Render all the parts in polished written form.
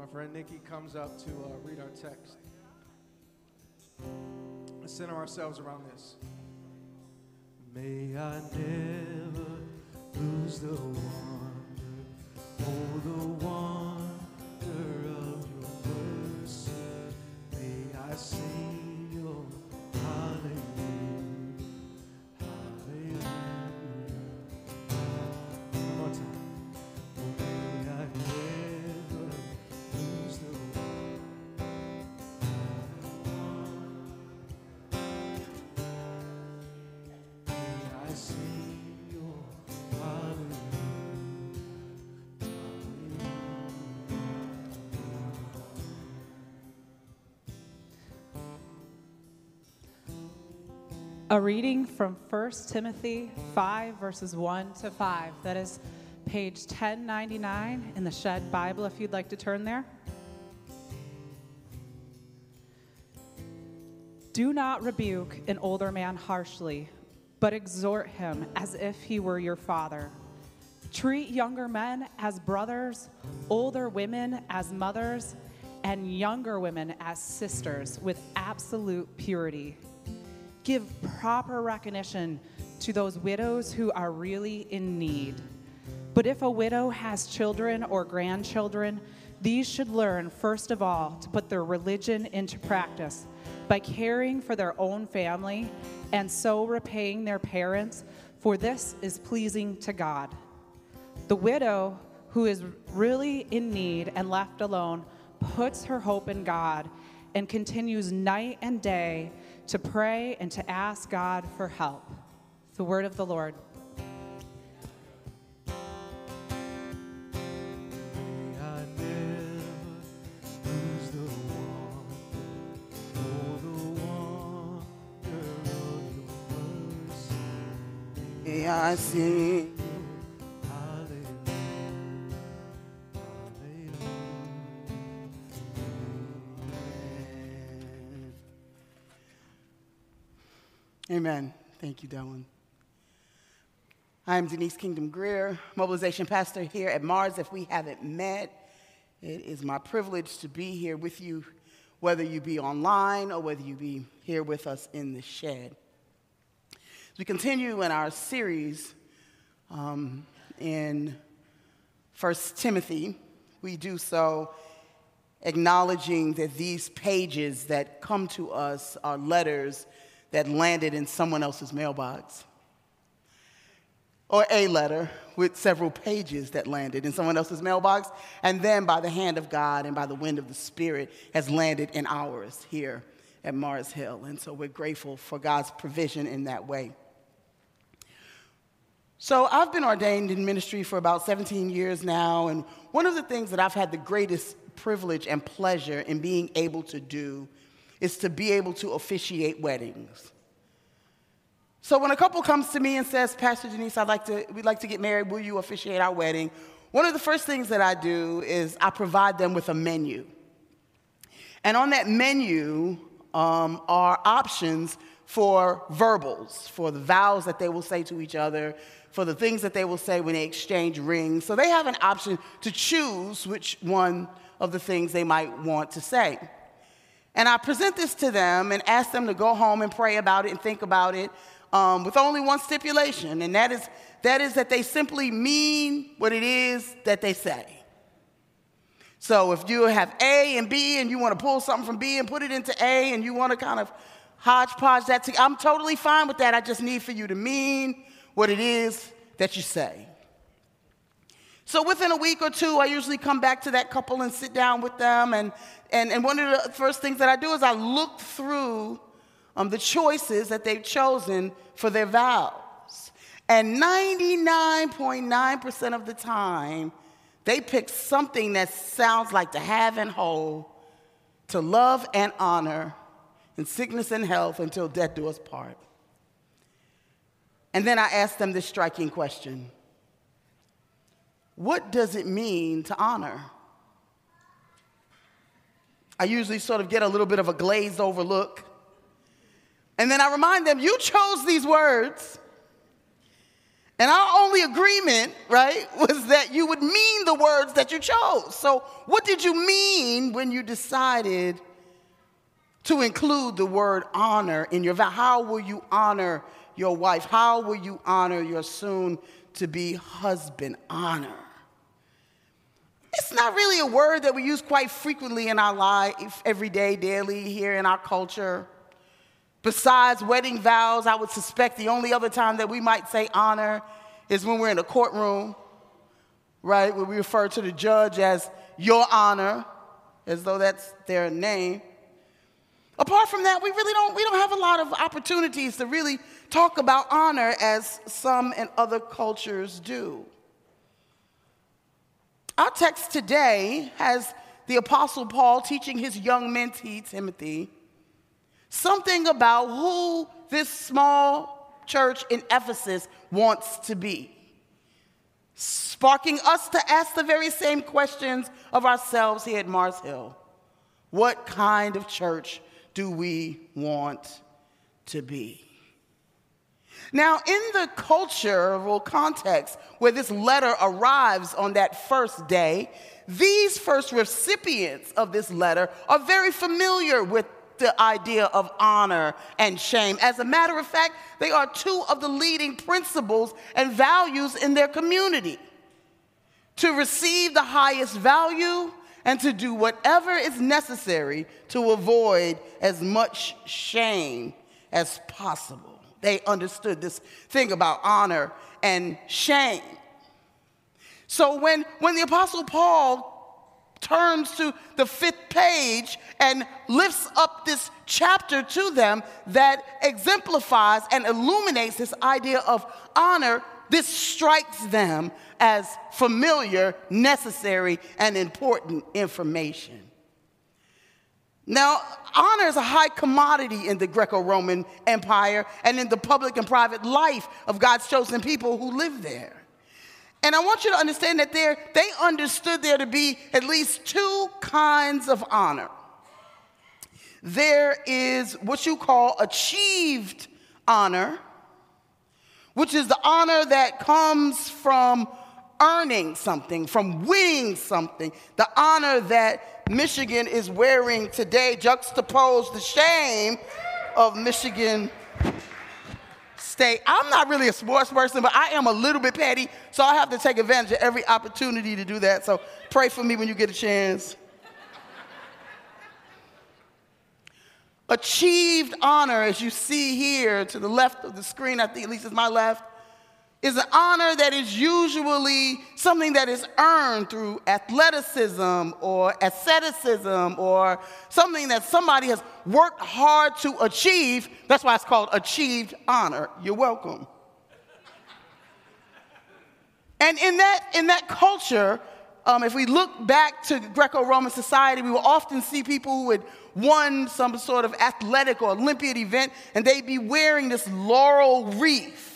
my friend Nikki comes up to read our text. Let's center ourselves around this. May I never lose the wonder, oh, the wonder of your mercy. May I sing your hallelujah, hallelujah. One more time. May I never lose the wonder. May I sing your hallelujah. A reading from First Timothy 5, verses 1-5. That is page 1099 in the Shed Bible, if you'd like to turn there. Do not rebuke an older man harshly, but exhort him as if he were your father. Treat younger men as brothers, older women as mothers, and younger women as sisters with absolute purity. Give proper recognition to those widows who are really in need. But if a widow has children or grandchildren, these should learn, first of all, to put their religion into practice by caring for their own family and so repaying their parents, for this is pleasing to God. The widow who is really in need and left alone puts her hope in God and continues night and day to pray and to ask God for help. The word of the Lord. May I never lose the wonder, oh, the wonder of your mercy. May I sing. Amen. Thank you, Dylan. I am Denise Kingdom Greer, mobilization pastor here at Mars. If we haven't met, it is my privilege to be here with you, whether you be online or whether you be here with us in the Shed. As we continue in our series in First Timothy, we do so acknowledging that these pages that come to us are letters that landed in someone else's mailbox, or a letter with several pages that landed in someone else's mailbox, and then by the hand of God and by the wind of the Spirit has landed in ours here at Mars Hill. And so we're grateful for God's provision in that way. So I've been ordained in ministry for about 17 years now, and one of the things that I've had the greatest privilege and pleasure in being able to do is to be able to officiate weddings. So when a couple comes to me and says, Pastor Denise, we'd like to get married, will you officiate our wedding? One of the first things that I do is I provide them with a menu. And on that menu are options for verbals, for the vows that they will say to each other, for the things that they will say when they exchange rings. So they have an option to choose which one of the things they might want to say. And I present this to them and ask them to go home and pray about it and think about it with only one stipulation, and that is that they simply mean what it is that they say. So if you have A and B and you want to pull something from B and put it into A and you want to kind of hodgepodge that, I'm totally fine with that. I just need for you to mean what it is that you say. So within a week or two, I usually come back to that couple and sit down with them. And one of the first things that I do is I look through the choices that they've chosen for their vows. And 99.9% of the time, they pick something that sounds like to have and hold, to love and honor, in sickness and health until death do us part. And then I ask them this striking question. What does it mean to honor? I usually sort of get a little bit of a glazed over look. And then I remind them, you chose these words. And our only agreement, right, was that you would mean the words that you chose. So what did you mean when you decided to include the word honor in your vow? How will you honor your wife? How will you honor your soon-to-be husband? Honor. It's not really a word that we use quite frequently in our life, every day, daily, here in our culture. Besides wedding vows, I would suspect the only other time that we might say honor is when we're in a courtroom, right, where we refer to the judge as your honor, as though that's their name. Apart from that, we really don't have a lot of opportunities to really talk about honor as some in other cultures do. Our text today has the Apostle Paul teaching his young mentee, Timothy, something about who this small church in Ephesus wants to be, sparking us to ask the very same questions of ourselves here at Mars Hill. What kind of church do we want to be? Now, in the cultural context where this letter arrives on that first day, these first recipients of this letter are very familiar with the idea of honor and shame. As a matter of fact, they are two of the leading principles and values in their community. To receive the highest value and to do whatever is necessary to avoid as much shame as possible. They understood this thing about honor and shame. So when the Apostle Paul turns to the fifth page and lifts up this chapter to them that exemplifies and illuminates this idea of honor, this strikes them as familiar, necessary, and important information. Now, honor is a high commodity in the Greco-Roman Empire and in the public and private life of God's chosen people who live there. And I want you to understand that they understood there to be at least two kinds of honor. There is what you call achieved honor, which is the honor that comes from earning something, from winning something. The honor that Michigan is wearing today juxtaposed the shame of Michigan State. I'm not really a sports person, but I am a little bit petty, so I have to take advantage of every opportunity to do that. So pray for me when you get a chance. Achieved honor, as you see here to the left of the screen, I think at least it's my left, is an honor that is usually something that is earned through athleticism or asceticism or something that somebody has worked hard to achieve. That's why it's called achieved honor. You're welcome. And in that culture, if we look back to Greco-Roman society, we will often see people who had won some sort of athletic or Olympic event, and they'd be wearing this laurel wreath.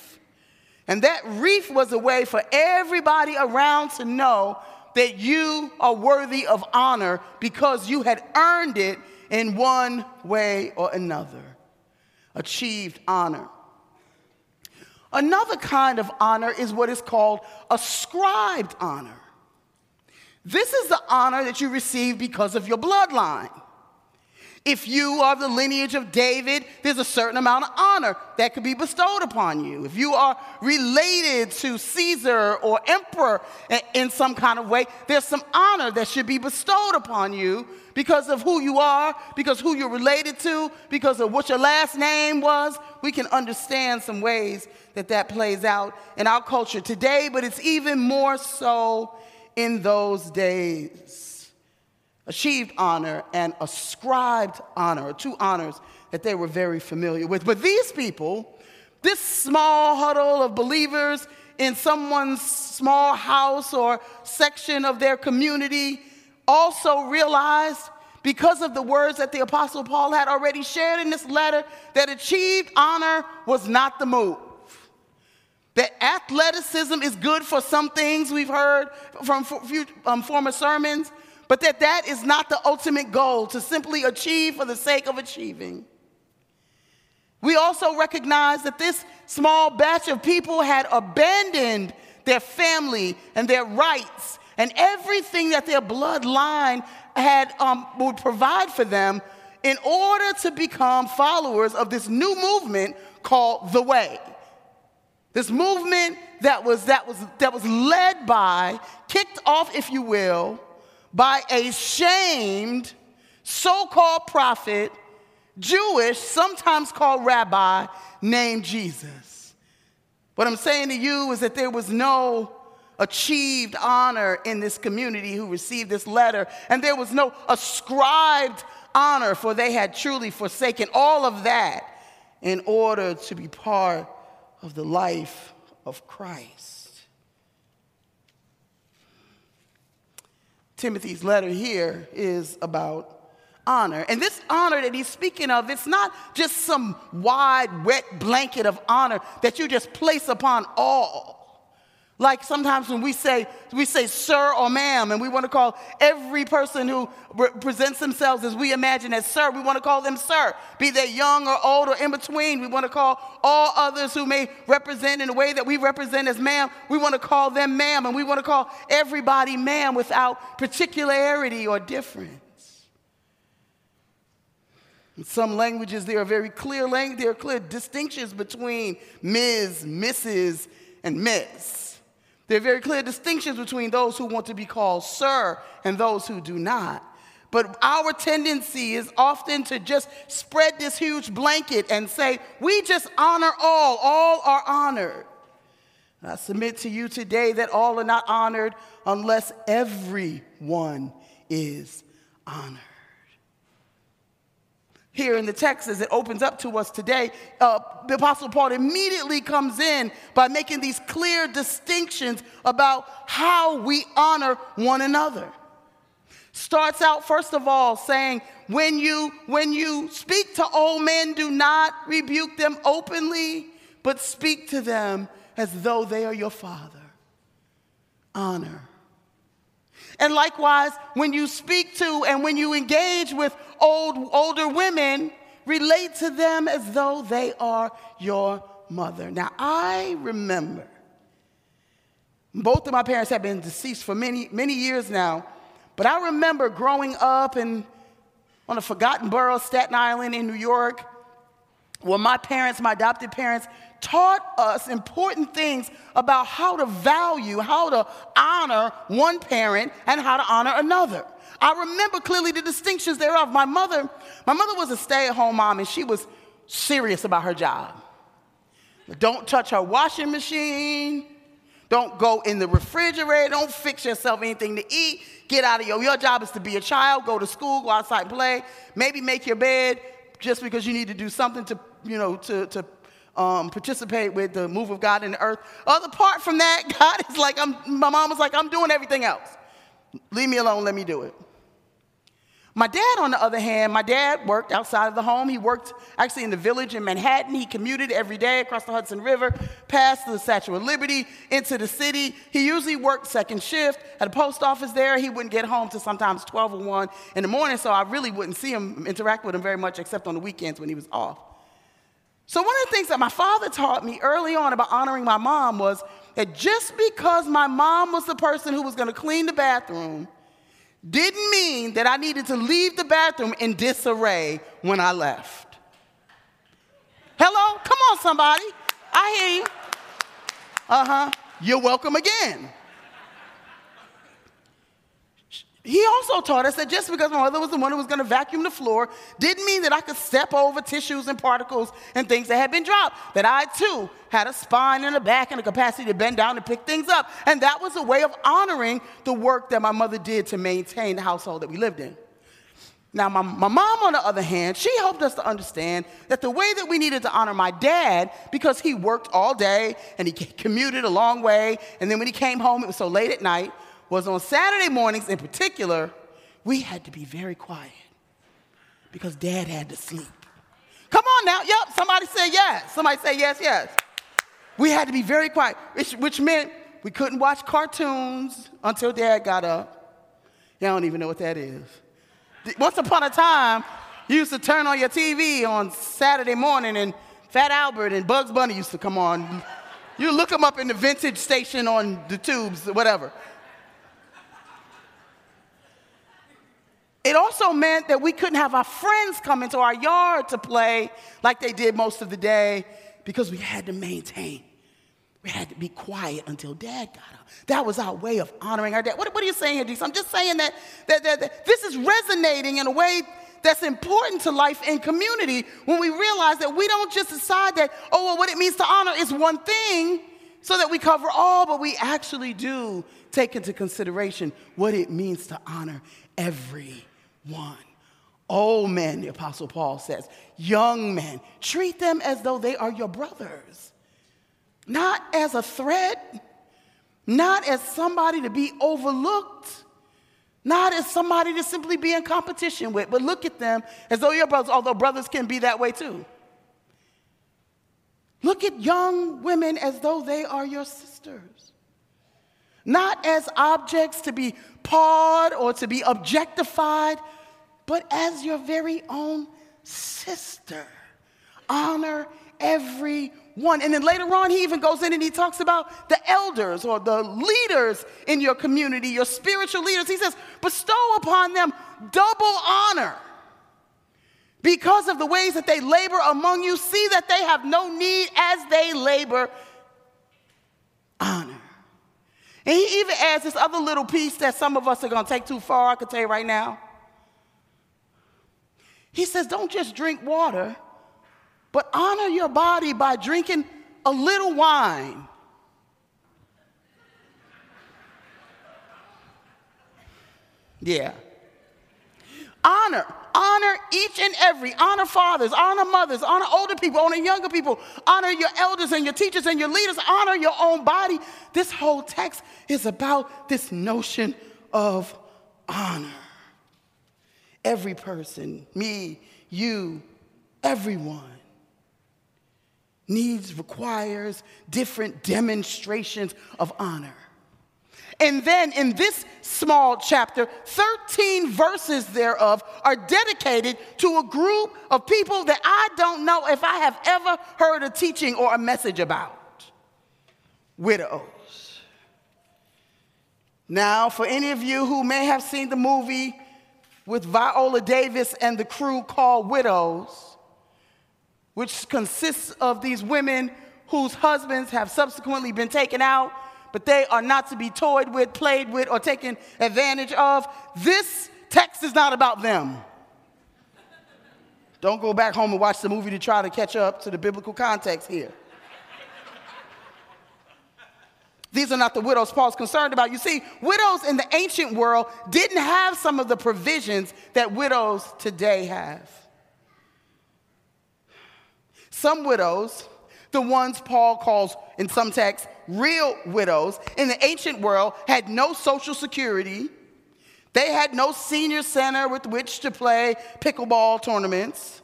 And that wreath was a way for everybody around to know that you are worthy of honor because you had earned it in one way or another. Achieved honor. Another kind of honor is what is called ascribed honor. This is the honor that you receive because of your bloodline. If you are the lineage of David, there's a certain amount of honor that could be bestowed upon you. If you are related to Caesar or emperor in some kind of way, there's some honor that should be bestowed upon you because of who you are, because who you're related to, because of what your last name was. We can understand some ways that plays out in our culture today, but it's even more so in those days. Achieved honor and ascribed honor, two honors that they were very familiar with. But these people, this small huddle of believers in someone's small house or section of their community, also realized, because of the words that the Apostle Paul had already shared in this letter, that achieved honor was not the move. That athleticism is good for some things, we've heard from former sermons, but that is not the ultimate goal, to simply achieve for the sake of achieving. We also recognize that this small batch of people had abandoned their family and their rights and everything that their bloodline had would provide for them in order to become followers of this new movement called The Way. This movement that was led by, kicked off, if you will, by a shamed so-called prophet, Jewish, sometimes called rabbi, named Jesus. What I'm saying to you is that there was no achieved honor in this community who received this letter, and there was no ascribed honor, for they had truly forsaken all of that in order to be part of the life of Christ. Timothy's letter here is about honor. And this honor that he's speaking of, it's not just some wide, wet blanket of honor that you just place upon all. Like sometimes when we say sir or ma'am, and we want to call every person who presents themselves as we imagine as sir, we want to call them sir. Be they young or old or in between, we want to call all others who may represent in a way that we represent as ma'am, we want to call them ma'am, and we want to call everybody ma'am without particularity or difference. In some languages, there are clear distinctions between Ms., Mrs., and Miss. There are very clear distinctions between those who want to be called sir and those who do not. But our tendency is often to just spread this huge blanket and say, we just honor all are honored. And I submit to you today that all are not honored unless everyone is honored. Here in the text as it opens up to us today, the Apostle Paul immediately comes in by making these clear distinctions about how we honor one another. Starts out, first of all, saying, when you speak to old men, do not rebuke them openly, but speak to them as though they are your father. Honor. And likewise, when you speak to and when you engage with older women, relate to them as though they are your mother. Now, I remember, both of my parents have been deceased for many, many years now, but I remember growing up on a forgotten borough, Staten Island in New York, where my adopted parents, taught us important things about how to value, how to honor one parent and how to honor another. I remember clearly the distinctions thereof. My mother was a stay-at-home mom, and she was serious about her job. Don't touch her washing machine. Don't go in the refrigerator. Don't fix yourself anything to eat. Get out of your job is to be a child, go to school, go outside and play, maybe make your bed just because you need to do something to participate with the move of God in the earth. Other part from that, God is like, my mom was like, I'm doing everything else. Leave me alone, let me do it. My dad, on the other hand, worked outside of the home. He worked actually in the village in Manhattan. He commuted every day across the Hudson River, past the Statue of Liberty, into the city. He usually worked second shift at a post office there. He wouldn't get home till sometimes 12 or 1 in the morning, so I really wouldn't see him, interact with him very much, except on the weekends when he was off. So one of the things that my father taught me early on about honoring my mom was that just because my mom was the person who was going to clean the bathroom didn't mean that I needed to leave the bathroom in disarray when I left. Hello? Come on, somebody. I hear you. Uh-huh. You're welcome again. He also taught us that just because my mother was the one who was going to vacuum the floor didn't mean that I could step over tissues and particles and things that had been dropped, that I, too, had a spine and a back and a capacity to bend down and pick things up. And that was a way of honoring the work that my mother did to maintain the household that we lived in. Now, my mom, on the other hand, she helped us to understand that the way that we needed to honor my dad, because he worked all day and he commuted a long way, and then when he came home, it was so late at night, was on Saturday mornings in particular, we had to be very quiet because Dad had to sleep. Come on now. Yep, somebody say yes. Somebody say yes, yes. We had to be very quiet, which meant we couldn't watch cartoons until Dad got up. Y'all don't even know what that is. Once upon a time, you used to turn on your TV on Saturday morning and Fat Albert and Bugs Bunny used to come on. You look them up in the vintage station on the tubes, whatever. It also meant that we couldn't have our friends come into our yard to play like they did most of the day because we had to maintain. We had to be quiet until Dad got up. That was our way of honoring our dad. What are you saying here, Denise? I'm just saying that this is resonating in a way that's important to life and community when we realize that we don't just decide that, oh, well, what it means to honor is one thing so that we cover all, but we actually do take into consideration what it means to honor everyone. Old men, the Apostle Paul says, young men, treat them as though they are your brothers, not as a threat, not as somebody to be overlooked, not as somebody to simply be in competition with, but look at them as though your brothers, although brothers can be that way too. Look at young women as though they are your sisters, not as objects to be pawed or to be objectified, but as your very own sister. Honor everyone. And then later on, he even goes in and he talks about the elders or the leaders in your community, your spiritual leaders. He says, bestow upon them double honor because of the ways that they labor among you. See that they have no need as they labor. Honor. And he even adds this other little piece that some of us are going to take too far, I can tell you right now. He says, don't just drink water, but honor your body by drinking a little wine. Yeah. Honor each and every. Honor fathers, honor mothers, honor older people, honor younger people, honor your elders and your teachers and your leaders, honor your own body. This whole text is about this notion of honor. Every person, me, you, everyone requires different demonstrations of honor. And then in this small chapter, 13 verses thereof are dedicated to a group of people that I don't know if I have ever heard a teaching or a message about. Widows. Now, for any of you who may have seen the movie with Viola Davis and the crew called Widows, which consists of these women whose husbands have subsequently been taken out, but they are not to be toyed with, played with, or taken advantage of. This text is not about them. Don't go back home and watch the movie to try to catch up to the biblical context here. These are not the widows Paul's concerned about. You see, widows in the ancient world didn't have some of the provisions that widows today have. Some widows, the ones Paul calls in some texts real widows, in the ancient world had no social security. They had no senior center with which to play pickleball tournaments.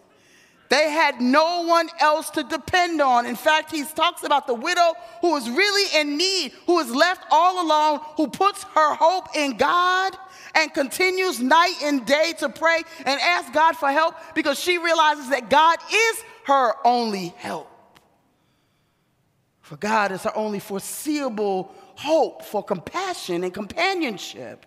They had no one else to depend on. In fact, he talks about the widow who is really in need, who is left all alone, who puts her hope in God and continues night and day to pray and ask God for help because she realizes that God is her only help. For God is her only foreseeable hope for compassion and companionship,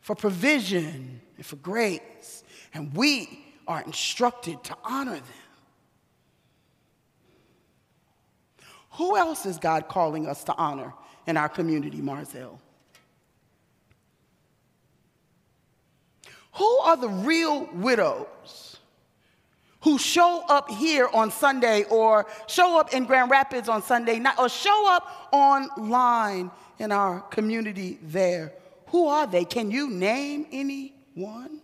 for provision and for grace. And we are instructed to honor them. Who else is God calling us to honor in our community, Mars Hill? Who are the real widows who show up here on Sunday or show up in Grand Rapids on Sunday night or show up online in our community there? Who are they? Can you name anyone?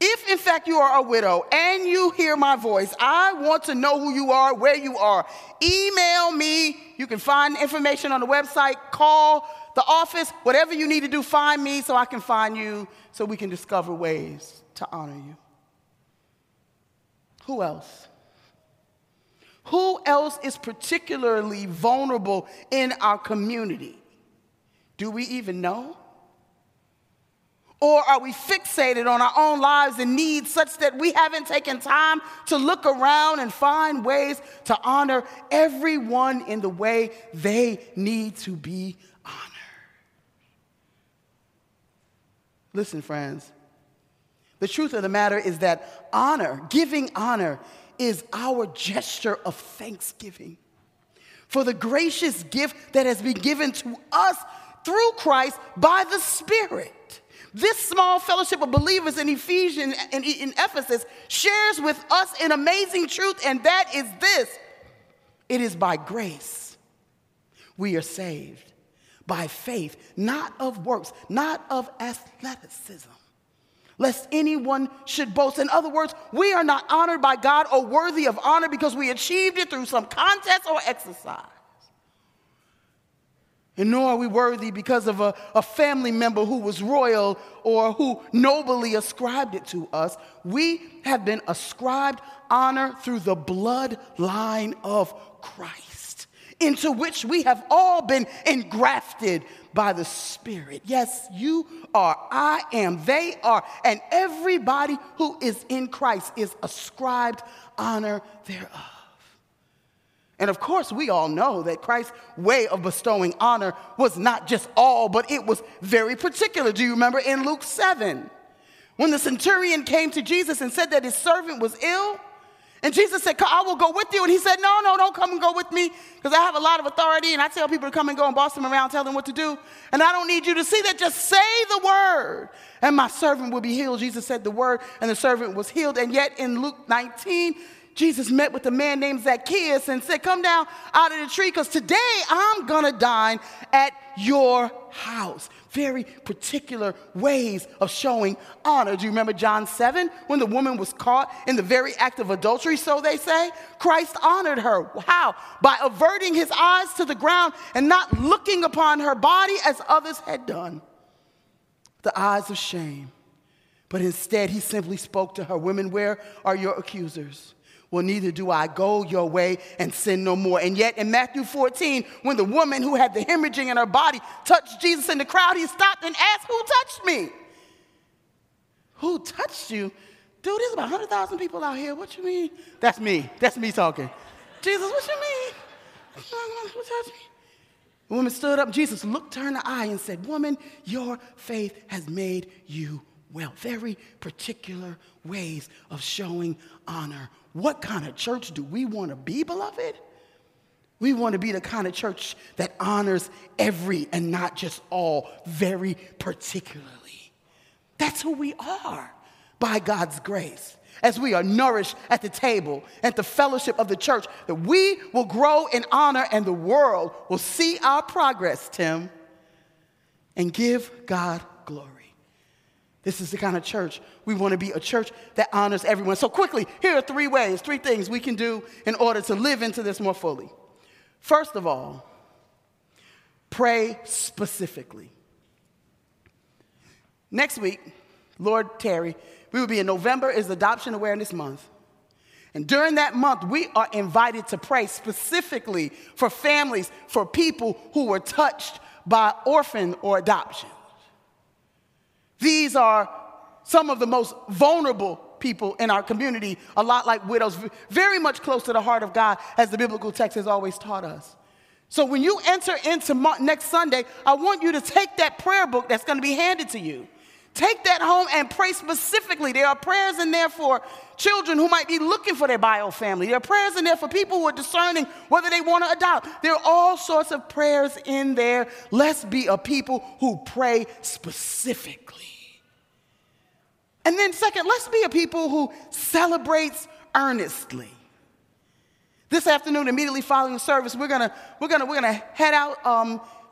If, in fact, you are a widow and you hear my voice, I want to know who you are, where you are. Email me. You can find information on the website. Call the office. Whatever you need to do, find me so I can find you, so we can discover ways to honor you. Who else? Who else is particularly vulnerable in our community? Do we even know? Or are we fixated on our own lives and needs such that we haven't taken time to look around and find ways to honor everyone in the way they need to be honored? Listen, friends, the truth of the matter is that honor, giving honor, is our gesture of thanksgiving for the gracious gift that has been given to us through Christ by the Spirit. This small fellowship of believers in Ephesians and in Ephesus shares with us an amazing truth, and that is this: it is by grace we are saved, by faith, not of works, not of athleticism, lest anyone should boast. In other words, we are not honored by God or worthy of honor because we achieved it through some contest or exercise. And nor are we worthy because of a family member who was royal or who nobly ascribed it to us. We have been ascribed honor through the bloodline of Christ, into which we have all been engrafted by the Spirit. Yes, you are, I am, they are, and everybody who is in Christ is ascribed honor thereof. And of course, we all know that Christ's way of bestowing honor was not just all, but it was very particular. Do you remember in Luke 7, when the centurion came to Jesus and said that his servant was ill? And Jesus said, I will go with you. And he said, no, don't come and go with me, because I have a lot of authority, and I tell people to come and go and boss them around, tell them what to do. And I don't need you to see that. Just say the word, and my servant will be healed. Jesus said the word, and the servant was healed. And yet in Luke 19, Jesus met with a man named Zacchaeus and said, come down out of the tree, because today I'm going to dine at your house. Very particular ways of showing honor. Do you remember John 7, when the woman was caught in the very act of adultery, so they say? Christ honored her. How? By averting his eyes to the ground and not looking upon her body as others had done. The eyes of shame. But instead, he simply spoke to her, women, where are your accusers? Well, neither do I. Go your way and sin no more. And yet in Matthew 14, when the woman who had the hemorrhaging in her body touched Jesus in the crowd, he stopped and asked, who touched me? Who touched you? Dude, there's about 100,000 people out here. What you mean? That's me. That's me talking. Jesus, what you mean? Who touched me? The woman stood up. Jesus looked her in the eye and said, woman, your faith has made you well. Very particular ways of showing honor. What kind of church do we want to be, beloved? We want to be the kind of church that honors every and not just all, very particularly. That's who we are by God's grace. As we are nourished at the table, at the fellowship of the church, that we will grow in honor and the world will see our progress, Tim, and give God glory. This is the kind of church we want to be, a church that honors everyone. So quickly, here are three things we can do in order to live into this more fully. First of all, pray specifically. Next week, Lord Terry, we will be in November, is Adoption Awareness Month. And during that month, we are invited to pray specifically for families, for people who were touched by orphan or adoption. These are some of the most vulnerable people in our community, a lot like widows, very much close to the heart of God, as the biblical text has always taught us. So when you enter into next Sunday, I want you to take that prayer book that's going to be handed to you. Take that home and pray specifically. There are prayers in there for children who might be looking for their bio family. There are prayers in there for people who are discerning whether they want to adopt. There are all sorts of prayers in there. Let's be a people who pray specifically. And then second, let's be a people who celebrates earnestly. This afternoon, immediately following the service, we're gonna head out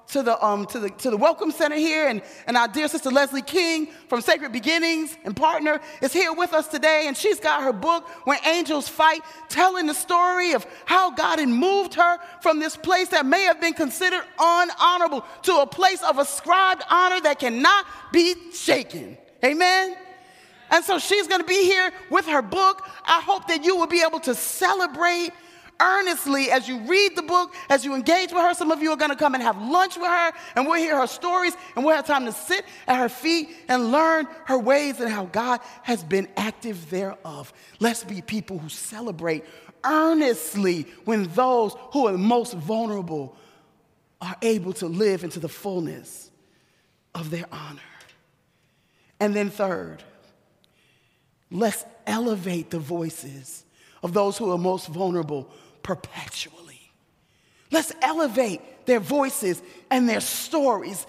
to the Welcome Center here, and our dear sister Leslie King from Sacred Beginnings and partner is here with us today, and she's got her book, When Angels Fight, telling the story of how God had moved her from this place that may have been considered unhonorable to a place of ascribed honor that cannot be shaken. Amen? And so she's going to be here with her book. I hope that you will be able to celebrate earnestly as you read the book, as you engage with her. Some of you are going to come and have lunch with her, and we'll hear her stories, and we'll have time to sit at her feet and learn her ways and how God has been active thereof. Let's be people who celebrate earnestly when those who are most vulnerable are able to live into the fullness of their honor. And then third, let's elevate the voices of those who are most vulnerable perpetually. Let's elevate their voices and their stories.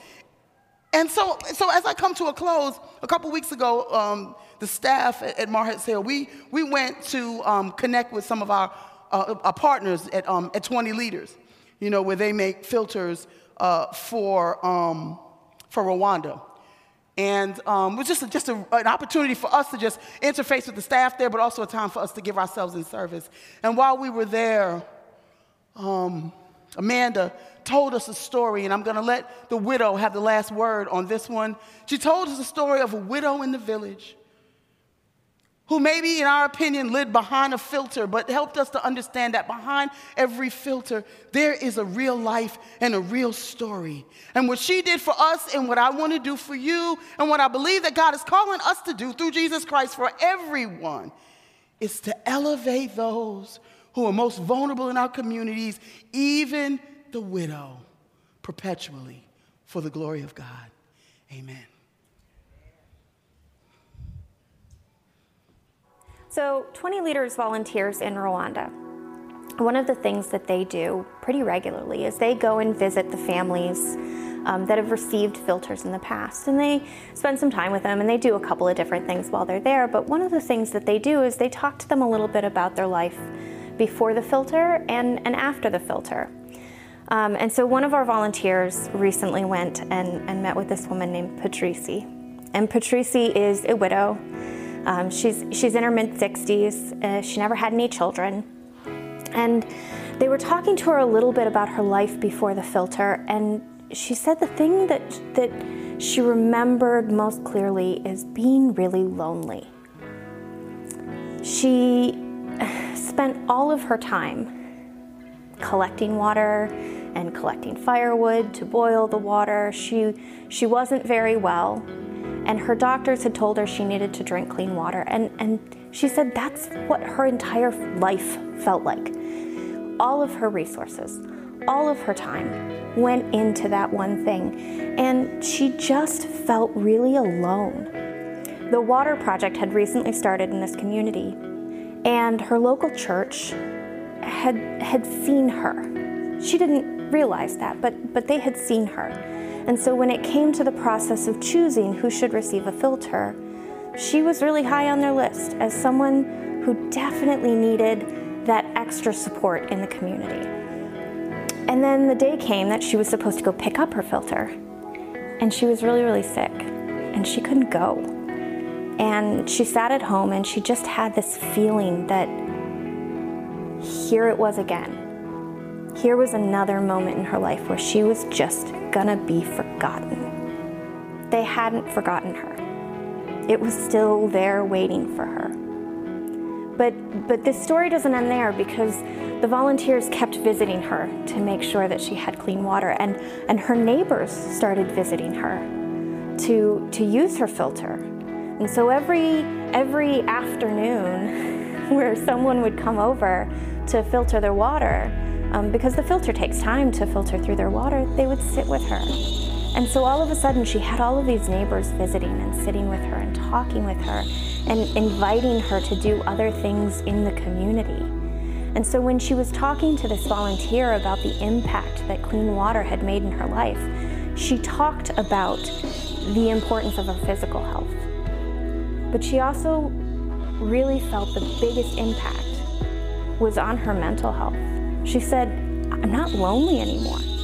And so as I come to a close, a couple weeks ago, the staff at Mars Hill, we went to connect with some of our partners at 20 Leaders, you know, where they make filters for Rwanda. And it was just an opportunity for us to just interface with the staff there, but also a time for us to give ourselves in service. And while we were there, Amanda told us a story, and I'm going to let the widow have the last word on this one. She told us a story of a widow in the village who maybe, in our opinion, lived behind a filter, but helped us to understand that behind every filter, there is a real life and a real story. And what she did for us and what I want to do for you and what I believe that God is calling us to do through Jesus Christ for everyone is to elevate those who are most vulnerable in our communities, even the widow, perpetually for the glory of God. Amen. So 20 Leaders volunteers in Rwanda. One of the things that they do pretty regularly is they go and visit the families that have received filters in the past, and they spend some time with them, and they do a couple of different things while they're there. But one of the things that they do is they talk to them a little bit about their life before the filter and after the filter. And so one of our volunteers recently went and met with this woman named Patrice. And Patrice is a widow. She's in her mid-60s. She never had any children. And they were talking to her a little bit about her life before the filter, and she said the thing that she remembered most clearly is being really lonely. She spent all of her time collecting water and collecting firewood to boil the water. She wasn't very well. And her doctors had told her she needed to drink clean water. And she said that's what her entire life felt like. All of her resources, all of her time went into that one thing. And she just felt really alone. The Water Project had recently started in this community, and her local church had seen her. She didn't realize that, but they had seen her. And so when it came to the process of choosing who should receive a filter, she was really high on their list as someone who definitely needed that extra support in the community. And then the day came that she was supposed to go pick up her filter, and she was really, really sick, and she couldn't go. And she sat at home, and she just had this feeling that here it was again. Here was another moment in her life where she was just gonna be forgotten. They hadn't forgotten her. It was still there waiting for her. But this story doesn't end there, because the volunteers kept visiting her to make sure that she had clean water, and her neighbors started visiting her to use her filter. And so every afternoon where someone would come over to filter their water, because the filter takes time to filter through their water, they would sit with her. And so all of a sudden, she had all of these neighbors visiting and sitting with her and talking with her and inviting her to do other things in the community. And so when she was talking to this volunteer about the impact that clean water had made in her life, she talked about the importance of her physical health. But she also really felt the biggest impact was on her mental health. She said, I'm not lonely anymore.